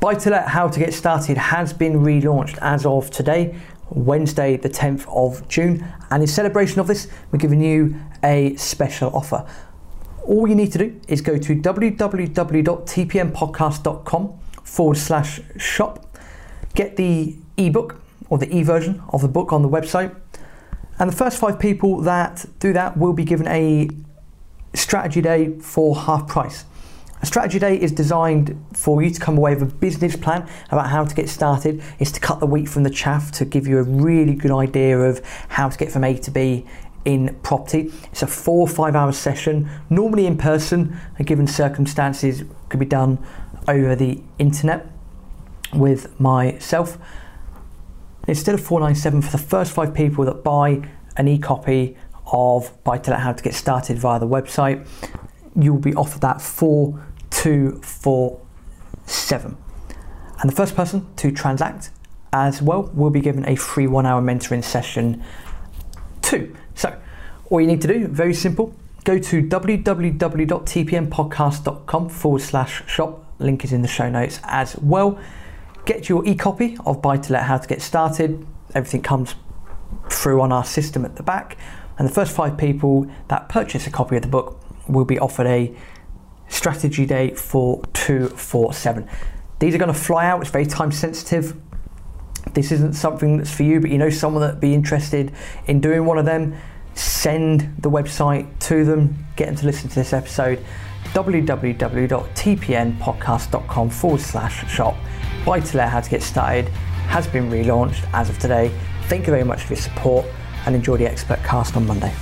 Buy To Let How To Get Started has been relaunched as of today, Wednesday the 10th of June, and in celebration of this, we're giving you a special offer. All you need to do is go to www.tpnpodcast.com/shop, get the ebook or the e-version of the book on the website, and the first 5 people that do that will be given a strategy day for half price. A strategy day is designed for you to come away with a business plan about how to get started. It's to cut the wheat from the chaff, to give you a really good idea of how to get from A to B in property. It's a 4 or 5 hour session, normally in person, and given circumstances could be done over the internet with myself. It's still a $4.97 for the first 5 people that buy an e-copy of Buy To Let How To Get Started via the website. You'll be offered that for 247, and the first person to transact as well will be given a free 1 hour mentoring session too. So all you need to do, very simple, go to www.tpnpodcast.com/shop, link is in the show notes as well. Get your e-copy of Buy To Let How To Get Started. Everything comes through on our system at the back, and the first 5 people that purchase a copy of the book will be offered a strategy day for 247. These are going to fly out. It's very time sensitive. This isn't something that's for you, but you know someone that'd be interested in doing one of them. Send the website to them, get them to listen to this episode. www.tpnpodcast.com/shop. Buy To Let How To Get Started has been relaunched as of today. Thank you very much for your support, and enjoy the expert cast on Monday.